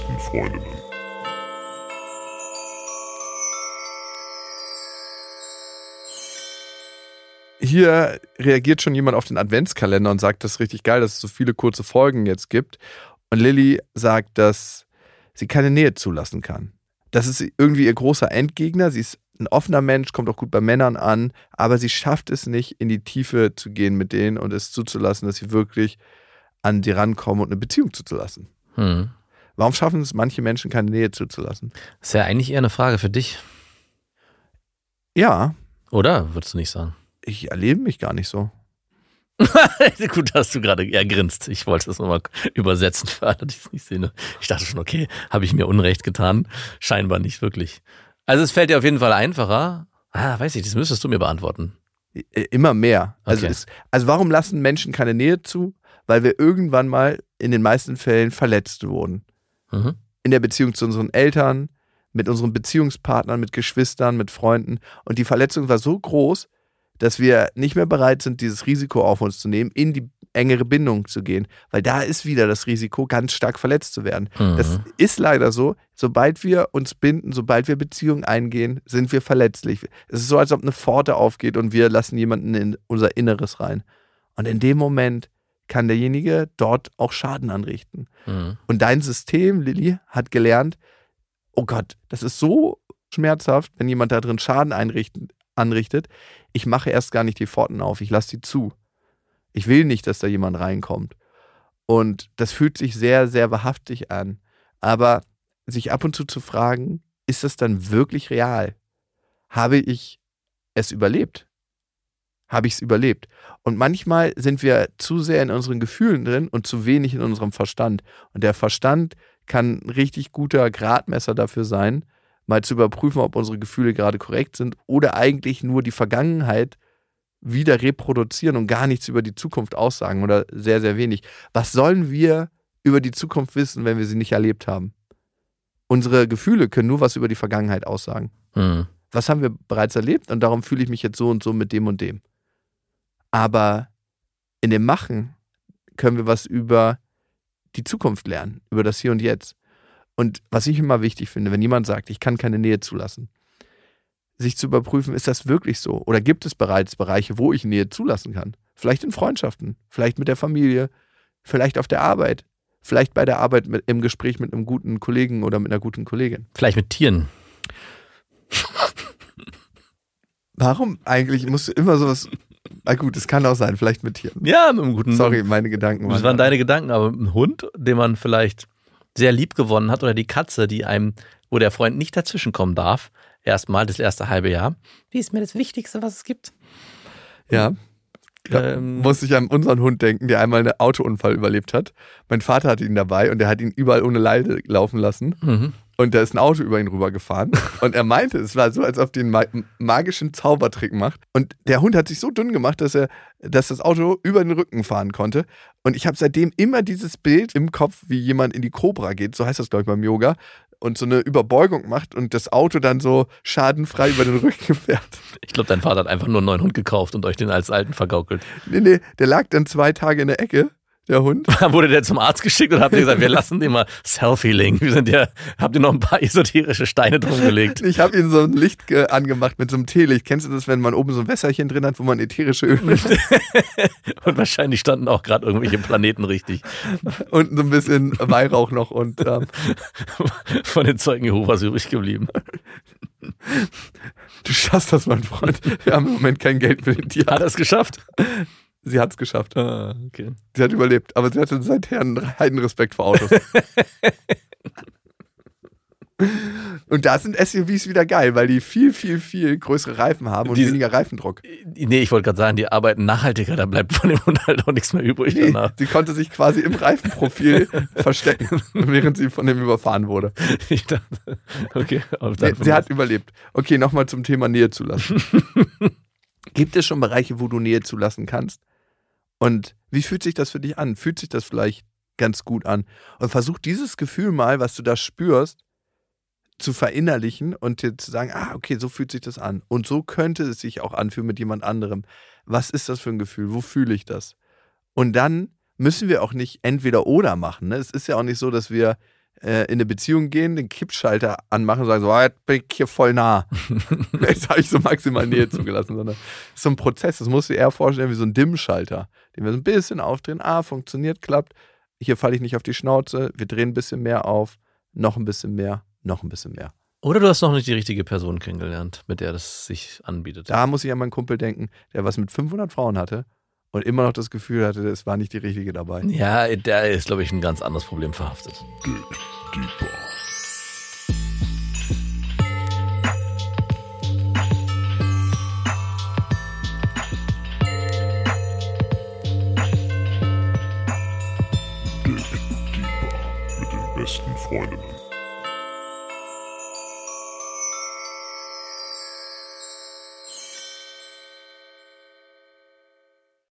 besten Freundinnen. Hier reagiert schon jemand auf den Adventskalender und sagt, das ist richtig geil, dass es so viele kurze Folgen jetzt gibt. Und Lilly sagt, dass sie keine Nähe zulassen kann. Das ist irgendwie ihr großer Endgegner. Sie ist ein offener Mensch, kommt auch gut bei Männern an, aber sie schafft es nicht, in die Tiefe zu gehen mit denen und es zuzulassen, dass sie wirklich an sie rankommen und eine Beziehung zuzulassen. Warum schaffen es manche Menschen, keine Nähe zuzulassen? Das ist ja eigentlich eher eine Frage für dich. Ja. Oder? Würdest du nicht sagen? Ich erlebe mich gar nicht so. Gut, dass du gerade grinst. Ich wollte das nochmal übersetzen für alle, die es nicht sehen. Ich dachte schon, okay, habe ich mir Unrecht getan? Scheinbar nicht wirklich. Also es fällt dir auf jeden Fall einfacher. Weiß ich, das müsstest du mir beantworten. Immer mehr. Also, okay. Also warum lassen Menschen keine Nähe zu? Weil wir irgendwann mal in den meisten Fällen verletzt wurden. Mhm. In der Beziehung zu unseren Eltern, mit unseren Beziehungspartnern, mit Geschwistern, mit Freunden. Und die Verletzung war so groß, dass wir nicht mehr bereit sind, dieses Risiko auf uns zu nehmen, in die engere Bindung zu gehen. Weil da ist wieder das Risiko, ganz stark verletzt zu werden. Mhm. Das ist leider so. Sobald wir uns binden, sobald wir Beziehungen eingehen, sind wir verletzlich. Es ist so, als ob eine Pforte aufgeht und wir lassen jemanden in unser Inneres rein. Und in dem Moment kann derjenige dort auch Schaden anrichten. Mhm. Und dein System, Lilly, hat gelernt, oh Gott, das ist so schmerzhaft, wenn jemand da drin Schaden anrichtet, ich mache erst gar nicht die Pforten auf, ich lasse die zu. Ich will nicht, dass da jemand reinkommt. Und das fühlt sich sehr, sehr wahrhaftig an. Aber sich ab und zu fragen, ist das dann wirklich real? Habe ich es überlebt? Habe ich es überlebt? Und manchmal sind wir zu sehr in unseren Gefühlen drin und zu wenig in unserem Verstand. Und der Verstand kann ein richtig guter Gradmesser dafür sein, mal zu überprüfen, ob unsere Gefühle gerade korrekt sind oder eigentlich nur die Vergangenheit wieder reproduzieren und gar nichts über die Zukunft aussagen oder sehr, sehr wenig. Was sollen wir über die Zukunft wissen, wenn wir sie nicht erlebt haben? Unsere Gefühle können nur was über die Vergangenheit aussagen. Was haben wir bereits erlebt und darum fühle ich mich jetzt so und so mit dem und dem. Aber in dem Machen können wir was über die Zukunft lernen, über das Hier und Jetzt. Und was ich immer wichtig finde, wenn jemand sagt, ich kann keine Nähe zulassen, sich zu überprüfen, ist das wirklich so? Oder gibt es bereits Bereiche, wo ich Nähe zulassen kann? Vielleicht in Freundschaften, vielleicht mit der Familie, vielleicht auf der Arbeit, vielleicht bei der Arbeit im Gespräch mit einem guten Kollegen oder mit einer guten Kollegin. Vielleicht mit Tieren. Warum eigentlich musst du immer sowas... Na gut, es kann auch sein, vielleicht mit Tieren. Ja, mit einem guten... Sorry, meine Gedanken. Das waren deine Gedanken, aber ein Hund, den man vielleicht... sehr lieb gewonnen hat oder die Katze, die einem, wo der Freund nicht dazwischen kommen darf, erstmal das erste halbe Jahr. Die ist mir das Wichtigste, was es gibt. Ja, muss ich an unseren Hund denken, der einmal einen Autounfall überlebt hat. Mein Vater hatte ihn dabei und der hat ihn überall ohne Leine laufen lassen. Mhm. Und da ist ein Auto über ihn rübergefahren. Und er meinte, es war so, als ob die einen magischen Zaubertrick macht. Und der Hund hat sich so dünn gemacht, dass das Auto über den Rücken fahren konnte. Und ich habe seitdem immer dieses Bild im Kopf, wie jemand in die Cobra geht, so heißt das, glaube ich, beim Yoga, und so eine Überbeugung macht und das Auto dann so schadenfrei über den Rücken fährt. Ich glaube, dein Vater hat einfach nur einen neuen Hund gekauft und euch den als alten vergaukelt. Nee, der lag dann 2 Tage in der Ecke. Der Hund. Wurde der zum Arzt geschickt und habt ihr gesagt, wir lassen den mal Selfie-Link. Habt ihr noch ein paar esoterische Steine drum gelegt? Ich habe ihn so ein Licht angemacht mit so einem Teelicht. Kennst du das, wenn man oben so ein Wässerchen drin hat, wo man ätherische Öle hat? Und wahrscheinlich standen auch gerade irgendwelche Planeten richtig. Und so ein bisschen Weihrauch noch und von den Zeugen Jehovas übrig geblieben. Du schaffst das, mein Freund. Wir haben im Moment kein Geld für den Tier. Hat er es geschafft? Sie hat es geschafft. Ah, okay. Sie hat überlebt, aber sie hatte seither einen Heidenrespekt vor Autos. Und da sind SUVs wieder geil, weil die viel, viel, viel größere Reifen haben und weniger Reifendruck. Nee, ich wollte gerade sagen, die arbeiten nachhaltiger, da bleibt von dem Hund halt auch nichts mehr übrig danach. Sie konnte sich quasi im Reifenprofil verstecken, während sie von dem überfahren wurde. Ich dachte, okay. Sie hat überlebt. Okay, nochmal zum Thema Nähe zulassen. Gibt es schon Bereiche, wo du Nähe zulassen kannst? Und wie fühlt sich das für dich an? Fühlt sich das vielleicht ganz gut an? Und versuch dieses Gefühl mal, was du da spürst, zu verinnerlichen und dir zu sagen, okay, so fühlt sich das an. Und so könnte es sich auch anfühlen mit jemand anderem. Was ist das für ein Gefühl? Wo fühle ich das? Und dann müssen wir auch nicht entweder oder machen. Ne? Es ist ja auch nicht so, dass wir in eine Beziehung gehen, den Kippschalter anmachen und sagen so, jetzt bin ich hier voll nah. Jetzt habe ich so maximal Nähe zugelassen. Sondern es ist so ein Prozess, das musst du dir eher vorstellen wie so ein Dimmschalter, den wir so ein bisschen aufdrehen. Ah, funktioniert, klappt. Hier falle ich nicht auf die Schnauze. Wir drehen ein bisschen mehr auf. Noch ein bisschen mehr. Noch ein bisschen mehr. Oder du hast noch nicht die richtige Person kennengelernt, mit der das sich anbietet. Da muss ich an meinen Kumpel denken, der was mit 500 Frauen hatte und immer noch das Gefühl hatte, es war nicht die richtige dabei. Ja, der ist, glaube ich, ein ganz anderes Problem verhaftet. Dick Deeper. Dick Deeper mit den besten Freundinnen.